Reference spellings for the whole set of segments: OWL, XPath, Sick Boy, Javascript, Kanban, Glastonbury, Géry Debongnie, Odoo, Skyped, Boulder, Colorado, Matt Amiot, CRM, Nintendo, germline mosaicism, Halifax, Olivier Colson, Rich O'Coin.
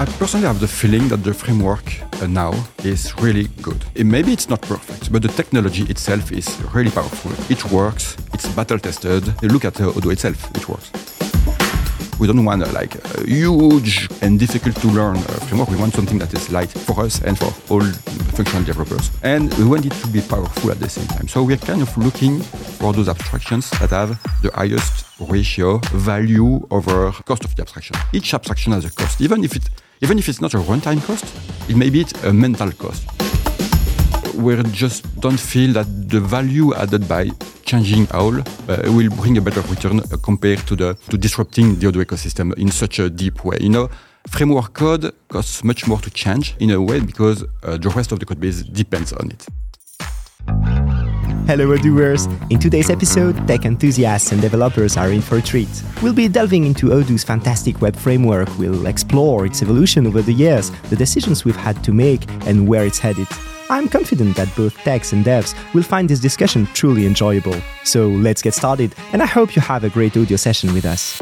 I personally have the feeling that the framework now is really good. Maybe it's not perfect, but the technology itself is really powerful. It works, it's battle-tested. Look at Odoo itself, it works. We don't want a huge and difficult to learn framework. We want something that is light for us and for all functional developers. And we want it to be powerful at the same time. So we're kind of looking for those abstractions that have the highest ratio value over cost of the abstraction. Each abstraction has a cost. Even if it's not a runtime cost, it may be a mental cost. We just don't feel that the value added by changing OWL will bring a better return compared to disrupting the Odoo ecosystem in such a deep way. Framework code costs much more to change in a way because the rest of the code base depends on it. Hello Odooers! In today's episode, tech enthusiasts and developers are in for a treat. We'll be delving into Odoo's fantastic web framework. We'll explore its evolution over the years, the decisions we've had to make, and where it's headed. I'm confident that both techs and devs will find this discussion truly enjoyable. So let's get started, and I hope you have a great audio session with us.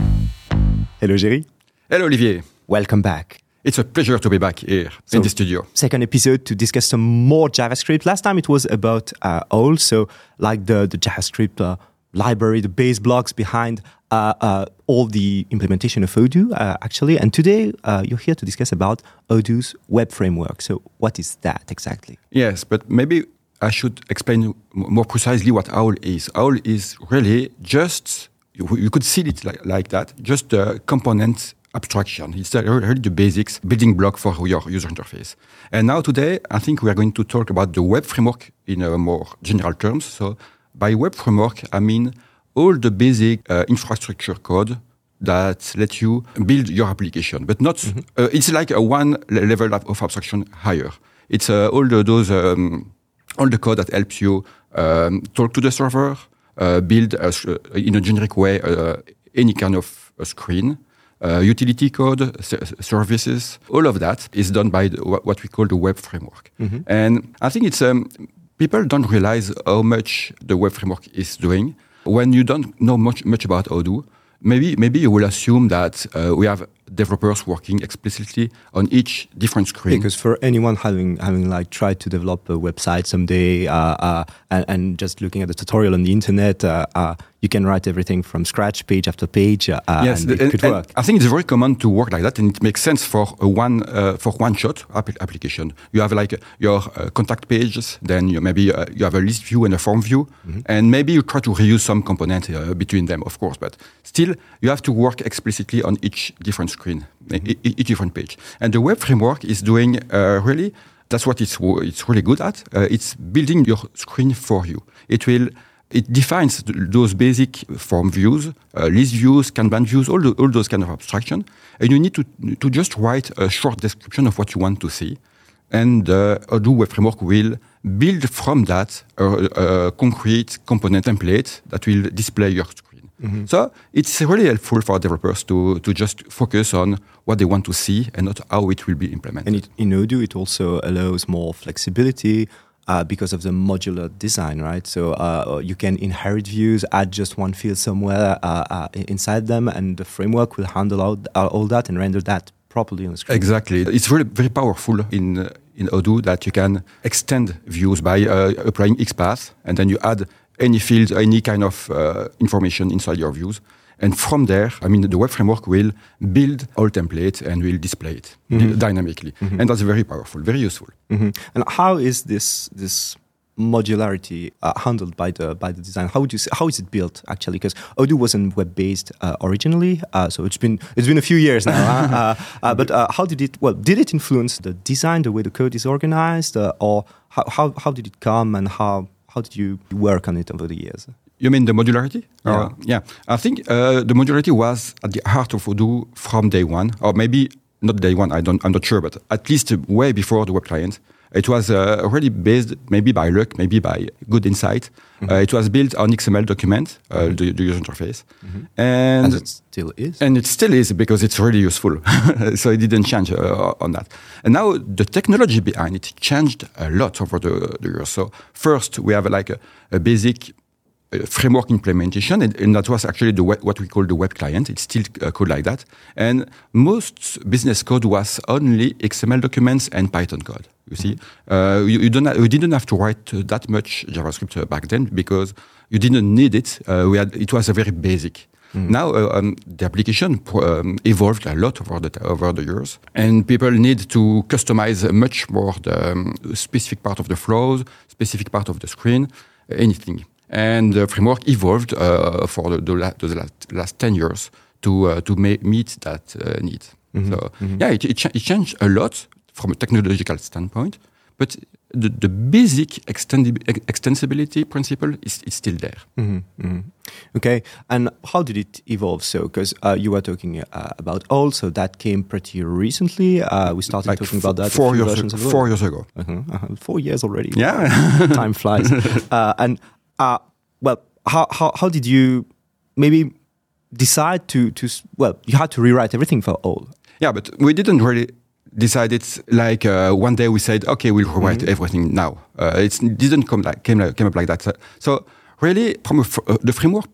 Hello, Géry. Hello, Olivier. Welcome back. It's a pleasure to be back here in the studio. Second episode to discuss some more JavaScript. Last time it was about OWL, so the JavaScript library, the base blocks behind all the implementation of Odoo, actually. And today, you're here to discuss about Odoo's web framework. So what is that exactly? Yes, but maybe I should explain more precisely what OWL is. OWL is really just, you could see it like that, just a component abstraction. It's really the basics, building block for your user interface. And now today, I think we are going to talk about the web framework in more general terms. So by web framework, I mean all the basic infrastructure code that lets you build your application, but not. Mm-hmm. It's like a one level of abstraction higher. It's all the code that helps you talk to the server, build in a generic way any kind of screen, utility code, services. All of that is done by what we call the web framework. Mm-hmm. And I think it's people don't realize how much the web framework is doing. When you don't know much about Odoo, maybe you will assume that we have developers working explicitly on each different screen. Because for anyone having tried to develop a website someday and just looking at the tutorial on the internet, you can write everything from scratch, page after page, and it could work. I think it's very common to work like that, and it makes sense for one-shot application. You have your contact pages, then maybe you have a list view and a form view, mm-hmm. and maybe you try to reuse some component between them, of course, but still you have to work explicitly on each different screen, each different page. And the web framework is doing really, that's what it's really good at. It's building your screen for you. It defines those basic form views, list views, Kanban views, all those kind of abstraction. And you need to just write a short description of what you want to see. And Odoo Web Framework will build from that a concrete component template that will display your screen. Mm-hmm. So it's really helpful for developers to just focus on what they want to see and not how it will be implemented. And in Odoo, it also allows more flexibility, because of the modular design, right? So you can inherit views, add just one field somewhere inside them, and the framework will handle all that and render that properly on the screen. Exactly. It's really very powerful in Odoo that you can extend views by applying XPath, and then you add any field, any kind of information inside your views. And from there, the web framework will build all templates and will display it dynamically. Mm-hmm. And that's very powerful, very useful. Mm-hmm. And how is this modularity handled by the design? How is it built actually? Because Odoo wasn't web-based originally, so it's been a few years now. But how did it? Well, did it influence the design, the way the code is organized, or how did it come and how did you work on it over the years? You mean the modularity? Yeah. I think the modularity was at the heart of Odoo from day one, or maybe not day one, I'm not sure, but at least way before the web client. It was already based maybe by luck, maybe by good insight. Mm-hmm. It was built on XML document, the user interface. Mm-hmm. And it still is. And it still is because it's really useful. So it didn't change on that. And now the technology behind it changed a lot over the years. So first we have a basic framework implementation, and that was actually the web, what we call the web client. It's still code like that. And most business code was only XML documents and Python code. You see, you didn't have to write that much JavaScript back then because you didn't need it. It was a very basic. Mm. Now the application evolved a lot over the years, and people need to customize much more the specific part of the flows, specific part of the screen, anything. And the framework evolved for the last 10 years to meet that need. Mm-hmm. So yeah, it changed a lot from a technological standpoint, but the basic extensibility principle is still there. Mm-hmm. Mm-hmm. Okay, and how did it evolve? So, because you were talking about OWL, so that came pretty recently. We started talking about that four years ago. Uh-huh. Uh-huh. 4 years already. Yeah, time flies. Well, how did you maybe decide to you had to rewrite everything for OWL? Yeah, but we didn't really decide it like one day we said, okay, we'll rewrite everything now. It didn't come up like that. So really, from the framework,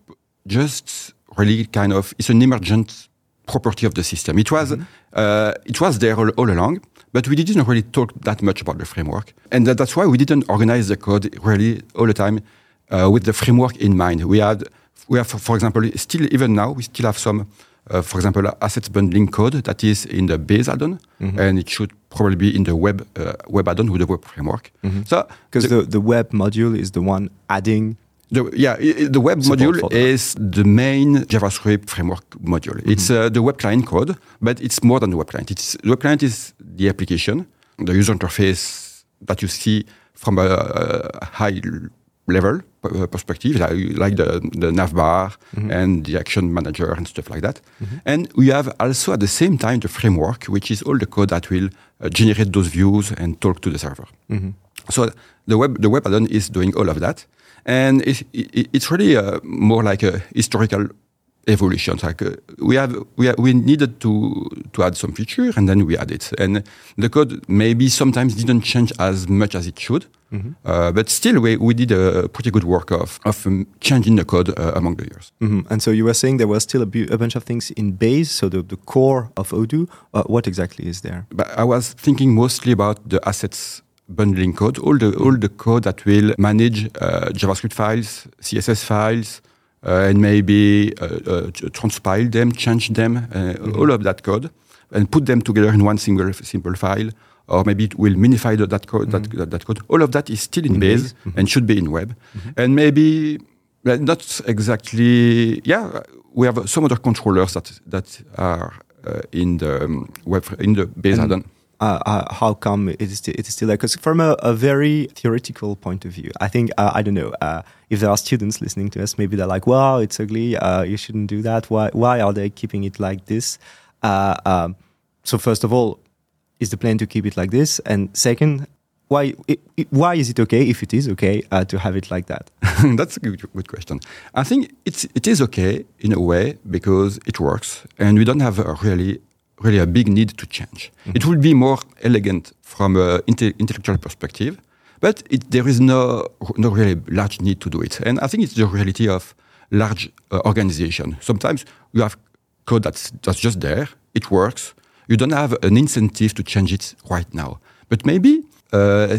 just really kind of it's an emergent property of the system. It was it was there all along, but we didn't really talk that much about the framework, and that's why we didn't organize the code really all the time. With the framework in mind, we have, for example, still even now we still have some, for example, assets bundling code that is in the base add-on, and it should probably be in the web add-on with the web framework. Mm-hmm. So, because the web module is the one adding. The web module is the main JavaScript framework module. Mm-hmm. It's the web client code, but it's more than the web client. The web client is the application, the user interface that you see from a high level perspective, like the navbar and the action manager and stuff like that. Mm-hmm. And we have also at the same time the framework, which is all the code that will generate those views and talk to the server. Mm-hmm. So the web add-on is doing all of that. And it's really more like a historical evolution. Like we needed to add some feature and then we add it. And the code maybe sometimes didn't change as much as it should. Mm-hmm. But still, we did a pretty good work of changing the code among the years. Mm-hmm. And so you were saying there was still a bunch of things in base, so the core of Odoo. What exactly is there? But I was thinking mostly about the assets bundling code, all the code that will manage JavaScript files, CSS files, and maybe transpile them, change them, all of that code, and put them together in one single simple file. Or maybe it will minify that code. Mm-hmm. That code. All of that is still in base and should be in web. Mm-hmm. And maybe not exactly. Yeah, we have some other controllers that are in the web in the base add-on. How come it is still there? Because from a very theoretical point of view, I think I don't know if there are students listening to us. Maybe they're like, "Wow, it's ugly. You shouldn't do that. Why are they keeping it like this?" So first of all, is the plan to keep it like this? And second, why is it okay, if it is okay, to have it like that? That's a good question. I think it is okay in a way because it works and we don't have a really a big need to change. Mm-hmm. It would be more elegant from an intellectual perspective, but there is no really large need to do it. And I think it's the reality of large organization. Sometimes you have code that's just there, it works, you don't have an incentive to change it right now. But maybe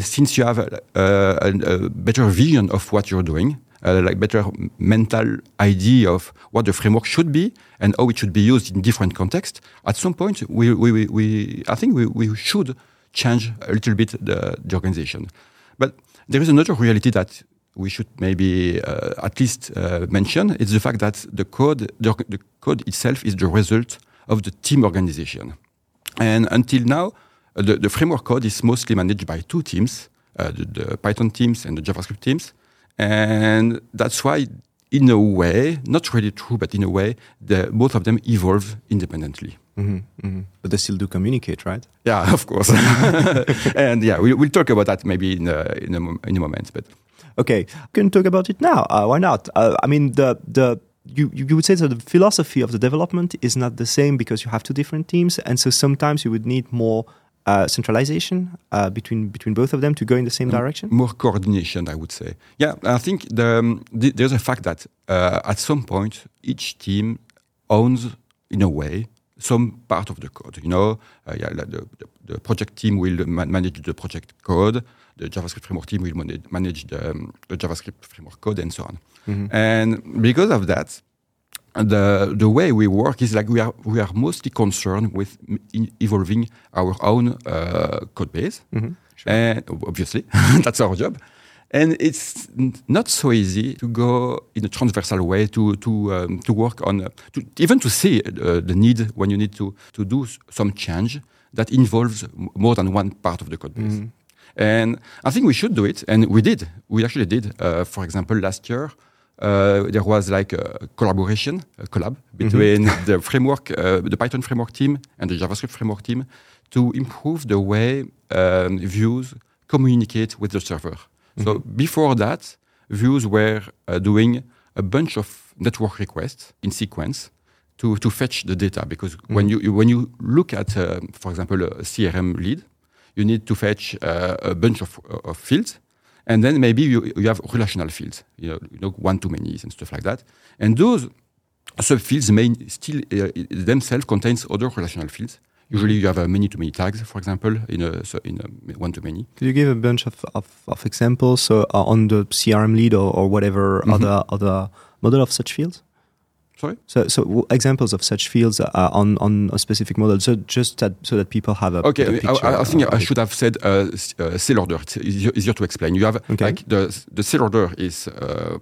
since you have a better vision of what you're doing, like better mental idea of what the framework should be and how it should be used in different contexts, at some point I think we should change a little bit the organization. But there is another reality that we should maybe at least mention. It's the fact that the code itself is the result of the team organization. And until now, the framework code is mostly managed by two teams, the Python teams and the JavaScript teams. And that's why, in a way, not really true, but in a way, both of them evolve independently. Mm-hmm, mm-hmm. But they still do communicate, right? Yeah, of course. And yeah, we'll talk about that maybe in a moment. But okay, we can talk about it now. Why not? I mean, You would say that the philosophy of the development is not the same because you have two different teams, and so sometimes you would need more centralization between both of them to go in the same direction? More coordination, I would say. Yeah, I think there's a fact that at some point each team owns, in a way, some part of the code. You know, the project team will manage the project code. The JavaScript framework team will manage the JavaScript framework code, and so on. Mm-hmm. And because of that, the way we work is like we are mostly concerned with evolving our own code base, mm-hmm. Sure. And obviously that's our job. And it's not so easy to go in a transversal way to work on even to see the need when you need to do some change that involves more than one part of the code base. Mm-hmm. And I think we should do it, and we did. We actually did. For example, last year. There was like a collab between mm-hmm. the Python framework team and the JavaScript framework team to improve the way views communicate with the server. Mm-hmm. So before that, views were doing a bunch of network requests in sequence to fetch the data, because mm-hmm. when you look at, for example, a CRM lead, you need to fetch a bunch of fields. And then maybe you have relational fields, you know, one too many and stuff like that. And those subfields may still themselves contain other relational fields. Usually, you have many too many tags, for example, in a one too many. Could you give a bunch of examples on the CRM lead or whatever mm-hmm. other model of such fields? Sorry. So examples of such fields on a specific model. So just that, so that people have a picture. I think I should have said cell order. It's easier to explain. You have like the cell order is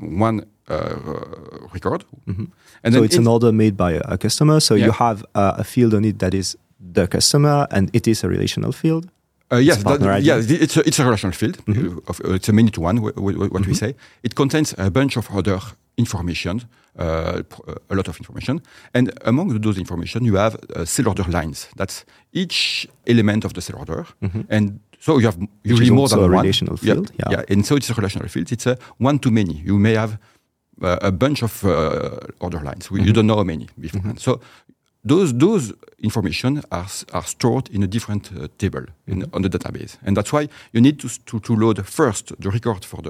one record, mm-hmm. and so then it's an order made by a customer. So you have a field on it that is the customer, and it is a relational field. It's a relational field. Mm-hmm. It's a many to one. What mm-hmm. we say. It contains a bunch of other information, a lot of information, and among those information you have cell order lines. That's each element of the cell order, mm-hmm. and so you have usually more than one relational field. Yeah, and so it's a relational field. It's a one to many. You may have a bunch of order lines. Mm-hmm. You don't know how many beforehand. Mm-hmm. So those information are stored in a different table on the database, and that's why you need to load first the record for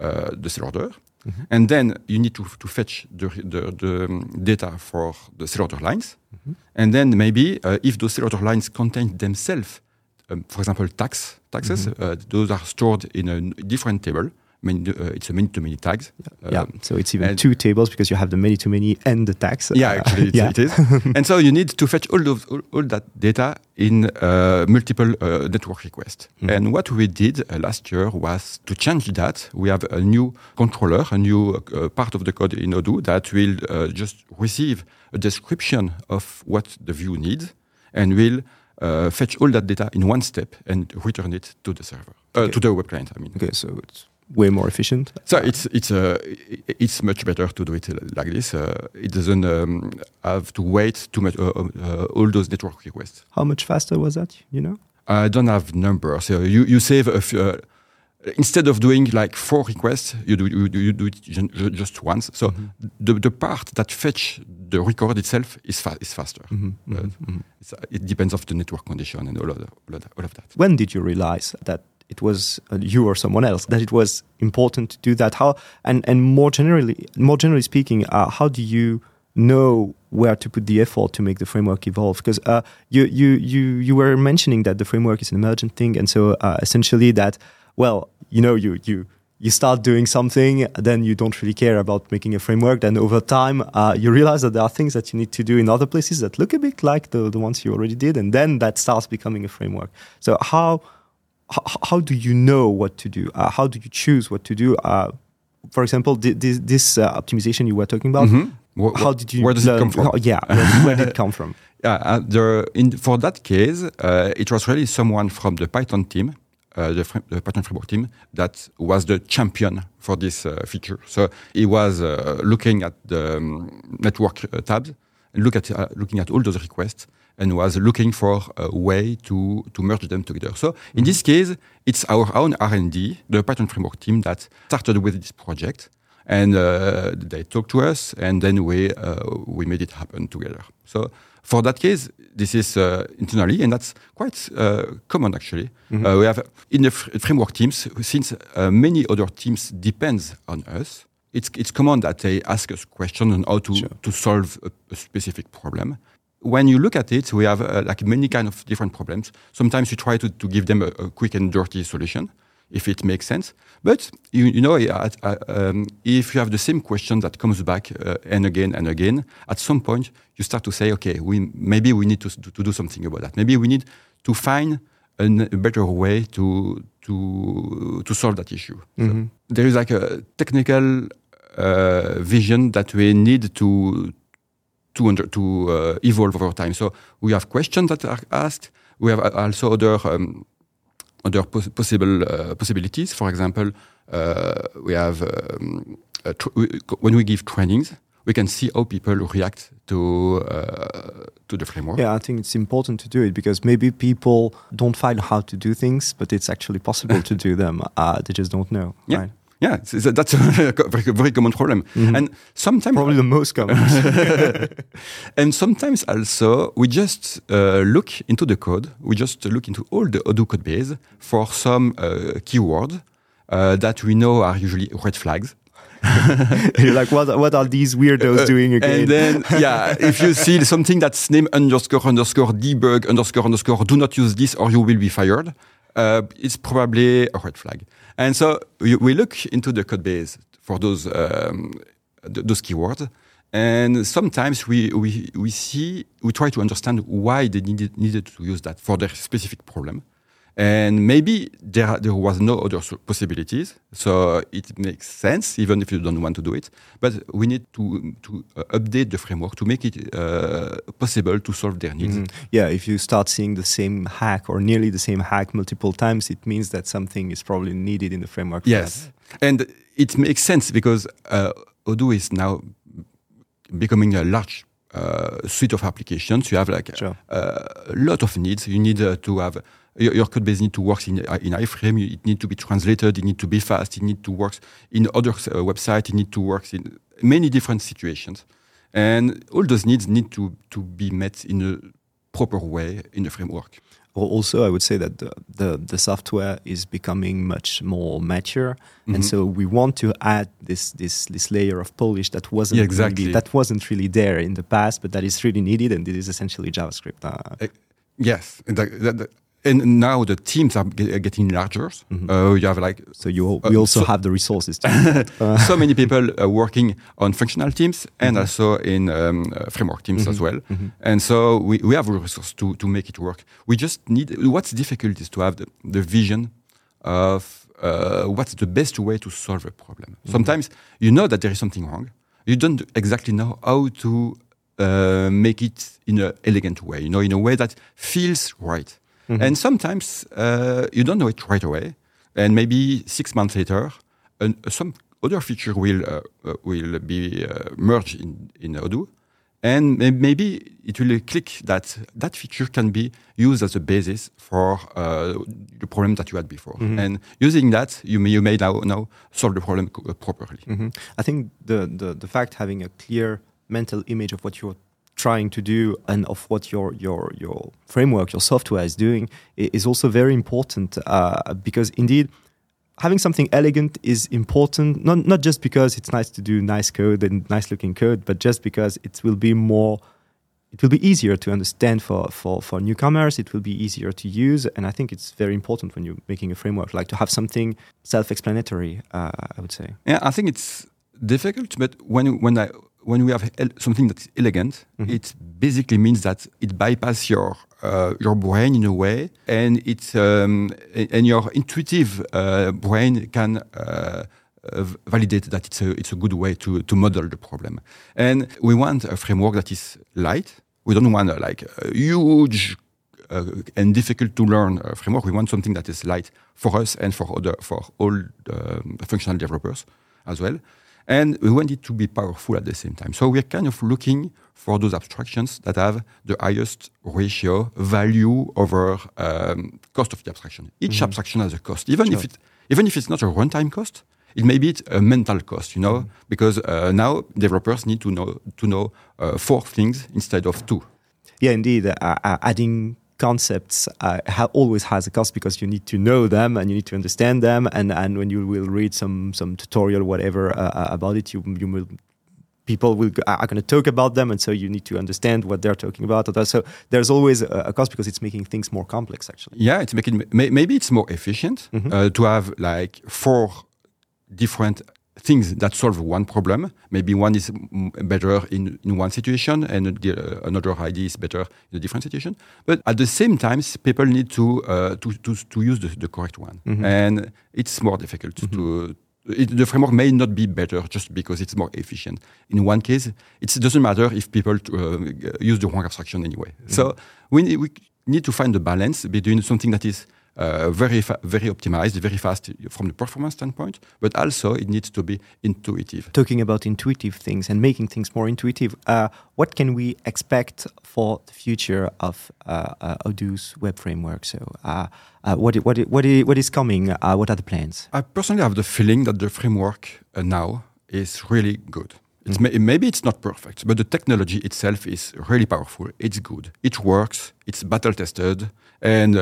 the cell order. Mm-hmm. And then you need to fetch the data for the cell order lines. Mm-hmm. And then maybe if those cell order lines contain themselves, for example, taxes, mm-hmm. Those are stored in a different table. I mean, it's a many-to-many tags. Yeah. So it's even two tables because you have the many-to-many and the tags. Yeah, actually it is. And so you need to fetch all that data in multiple network requests. Mm-hmm. And what we did last year was to change that. We have a new controller, a new part of the code in Odoo that will just receive a description of what the view needs and will fetch all that data in one step and return it to the server, to the web client, I mean. Okay, so it's way more efficient. So it's much better to do it like this. It doesn't have to wait too much all those network requests. How much faster was that? You know, I don't have numbers. So you save a few, instead of doing like 4 requests, you do it just once. So mm-hmm. the part that fetch the record itself is faster. Mm-hmm. Mm-hmm. It depends on the network condition and all of that. When did you realize that it was you or someone else, that it was important to do that? How and more generally speaking, how do you know where to put the effort to make the framework evolve? Because you were mentioning that the framework is an emergent thing, and so essentially that, well, you know, you start doing something, then you don't really care about making a framework. Then over time, you realize that there are things that you need to do in other places that look a bit like the ones you already did, and then that starts becoming a framework. So how do you know what to do? How do you choose what to do? For example, this optimization you were talking about, mm-hmm. How did you... Where does it come from? Where did it come from? For that case, it was really someone from the Python team, the Python framework team, that was the champion for this feature. So he was looking at the network tabs, looking at all those requests, and was looking for a way to merge them together. So in this case, it's our own R&D, the Python framework team, that started with this project and they talked to us, and then we made it happen together. So for that case, this is internally, and that's quite common actually. Mm-hmm. We have in the framework teams, since many other teams depends on us, it's common that they ask us questions on how to, sure, to solve a specific problem. When you look at it, we have like many kind of different problems. Sometimes you try to give them a quick and dirty solution, if it makes sense. But you know, if you have the same question that comes back and again, at some point you start to say, okay, maybe we need to do something about that. Maybe we need to find a better way to solve that issue. Mm-hmm. So there is like a technical vision that we need to evolve over time. So we have questions that are asked. We have also other possibilities. For example, we have when we give trainings, we can see how people react to the framework. Yeah, I think it's important to do it because maybe people don't find how to do things, but it's actually possible to do them. They just don't know. Yeah. Right? Yeah, that's a very common problem, mm-hmm, and sometimes probably the most common. And sometimes also we just look into the code. We just look into all the Odoo code base for some keywords that we know are usually red flags. You're like, what are these weirdos doing again? And then, yeah, if you see something that's name __debug __ do not use this or you will be fired. It's probably a red flag. And so we look into the code base for those keywords. And sometimes we try to understand why they needed to use that for their specific problem. And maybe there was no other possibilities. So it makes sense, even if you don't want to do it. But we need to update the framework to make it possible to solve their needs. Mm. Yeah, if you start seeing the same hack or nearly the same hack multiple times, it means that something is probably needed in the framework. Yes, and it makes sense because Odoo is now becoming a large suite of applications. You have like, sure, a lot of needs. You need to have... Your code base needs to work in iframe. It needs to be translated. It needs to be fast. It needs to work in other websites. It needs to work in many different situations, and all those needs need to be met in a proper way in the framework. Also, I would say that the software is becoming much more mature, mm-hmm, and so we want to add this layer of polish that wasn't, yeah, exactly, really, that wasn't really there in the past, but that is really needed, and it is essentially JavaScript. Yes. And now the teams are getting larger. Mm-hmm. You have like so we also have the resources. So many people are working on functional teams and, mm-hmm, also in framework teams, mm-hmm, as well. Mm-hmm. And so we have resources to make it work. We just need. What's difficult is to have the vision of what's the best way to solve a problem. Mm-hmm. Sometimes you know that there is something wrong. You don't exactly know how to make it in an elegant way. You know, in a way that feels right. Mm-hmm. And sometimes you don't know it right away, and maybe 6 months later, some other feature will be merged in Odoo, and maybe it will click that feature can be used as a basis for the problem that you had before. Mm-hmm. And using that, you may now solve the problem properly. Mm-hmm. I think the fact having a clear mental image of what you're trying to do and of what your framework, your software is doing is also very important because indeed having something elegant is important, not just because it's nice to do nice code and nice looking code, but just because it will be easier to understand for newcomers, it will be easier to use. And I think it's very important when you're making a framework, like to have something self-explanatory, I would say. Yeah, I think it's difficult, but when we have something that's elegant, mm-hmm, it basically means that it bypasses your brain in a way, and and your intuitive brain can validate that it's a good way to model the problem. And we want a framework that is light. We don't want a huge and difficult to learn framework. We want something that is light for us and for all functional developers as well. And we want it to be powerful at the same time. So we're kind of looking for those abstractions that have the highest ratio value over cost of the abstraction. Each, mm-hmm, abstraction has a cost, even, sure, if it's not a runtime cost, It may be a mental cost, you know, because now developers need to know four things instead of two. Yeah, indeed. Adding concepts always has a cost because you need to know them and you need to understand them. And when you will read some tutorial, whatever about it, you will. People are going to talk about them, and so you need to understand what they're talking about. So there's always a cost because it's making things more complex, actually. Yeah, it's making maybe it's more efficient to have like four different things that solve one problem. Maybe one is better in one situation, and another idea is better in a different situation. But at the same time, people need to use the correct one, and it's more difficult to. The framework may not be better just because it's more efficient. In one case, it doesn't matter if people use the wrong abstraction anyway. Mm-hmm. So we need to find the balance between something that is very optimized, very fast from the performance standpoint, but also it needs to be intuitive. Talking about intuitive things and making things more intuitive, what can we expect for the future of Odoo's web framework? So what is coming? What are the plans? I personally have the feeling that the framework now is really good. It's maybe it's not perfect, but the technology itself is really powerful. It's good. It works. It's battle tested, and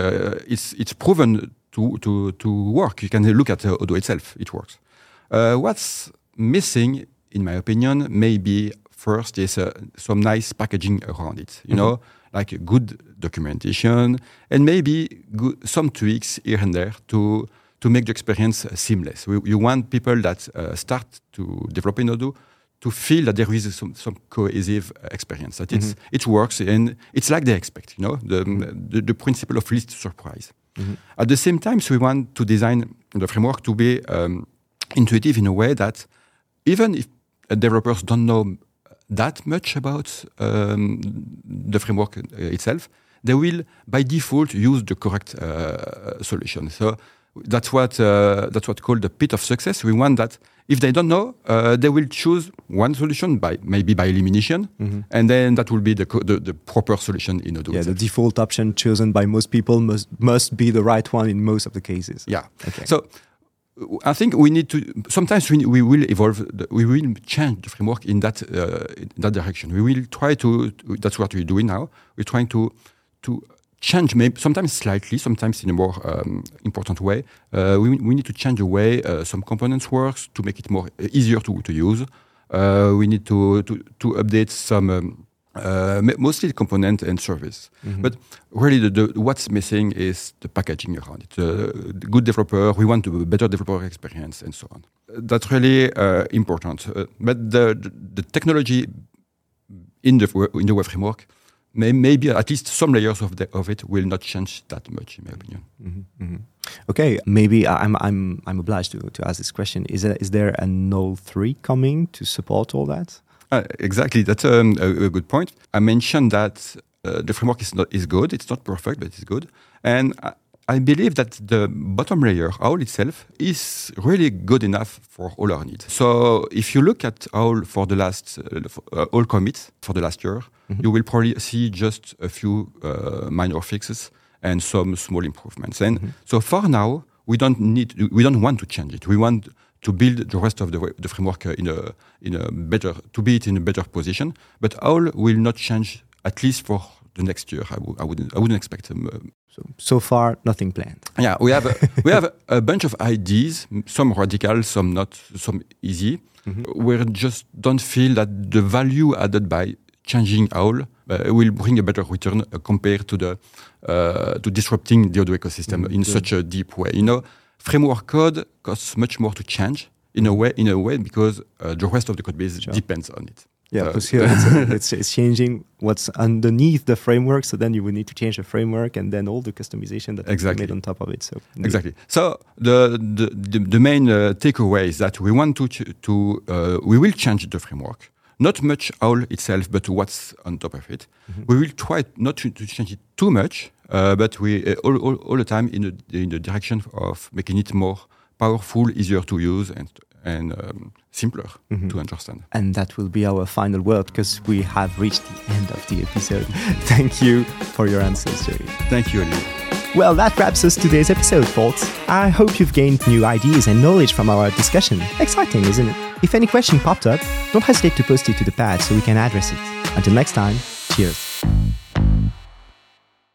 it's proven to work. You can look at Odoo itself. It works. What's missing, in my opinion, maybe first is some nice packaging around it. You know, like good documentation and maybe some tweaks here and there to make the experience seamless. You want people that start to develop in Odoo to feel that there is some cohesive experience, that it works and it's like they expect, you know, the principle of least surprise. At the same time, so we want to design the framework to be intuitive in a way that even if developers don't know that much about the framework itself, they will by default use the correct solution. So that's what called the pit of success. We want that if they don't know, they will choose one solution by elimination, and then that will be the proper solution in Odoo. Yeah, the default option chosen by most people must be the right one in most of the cases. Yeah. Okay. So I think we need to. Sometimes we will evolve. We will change the framework in that direction. We will try to. That's what we're doing now. We're trying to change, maybe sometimes slightly, sometimes in a more important way. We need to change the way some components works to make it more easier to use. We need to update some mostly component and service. But really, what's missing is the packaging around it. The good developer, we want a better developer experience and so on. That's really important. But the technology in the web framework. Maybe at least some layers of it will not change that much, in my opinion. Okay, maybe I'm obliged to ask this question. Is there an OWL 3 coming to support all that? Exactly, that's a good point. I mentioned that the framework is good. It's not perfect, but it's good. And I believe that the bottom layer, OWL itself, is really good enough for all our needs. So if you look at OWL for the last OWL commits for the last year. You will probably see just a few minor fixes and some small improvements. And so far now, we don't want to change it. We want to build the rest of the framework in a better position. But OWL will not change at least for the next year. I wouldn't expect them. So far, nothing planned. Yeah, we have a bunch of ideas, some radical, some not, some easy. We just don't feel that the value added by changing OWL will bring a better return compared to the disrupting the Odoo ecosystem in such a deep way. You know, framework code costs much more to change in a way because the rest of the code base depends on it. Yeah, because here it's changing what's underneath the framework. So then you will need to change the framework and then all the customization that is made on top of it. So exactly. So the main takeaway is that we want we will change the framework. Not much OWL itself, but what's on top of it. We will try not to change it too much, but we all the time in the direction of making it more powerful, easier to use, and simpler to understand. And that will be our final word because we have reached the end of the episode. Thank you for your answers, Géry. Thank you, Olivier. Well, that wraps us today's episode, folks. I hope you've gained new ideas and knowledge from our discussion. Exciting, isn't it? If any question popped up, don't hesitate to post it to the pad so we can address it. Until next time, cheers.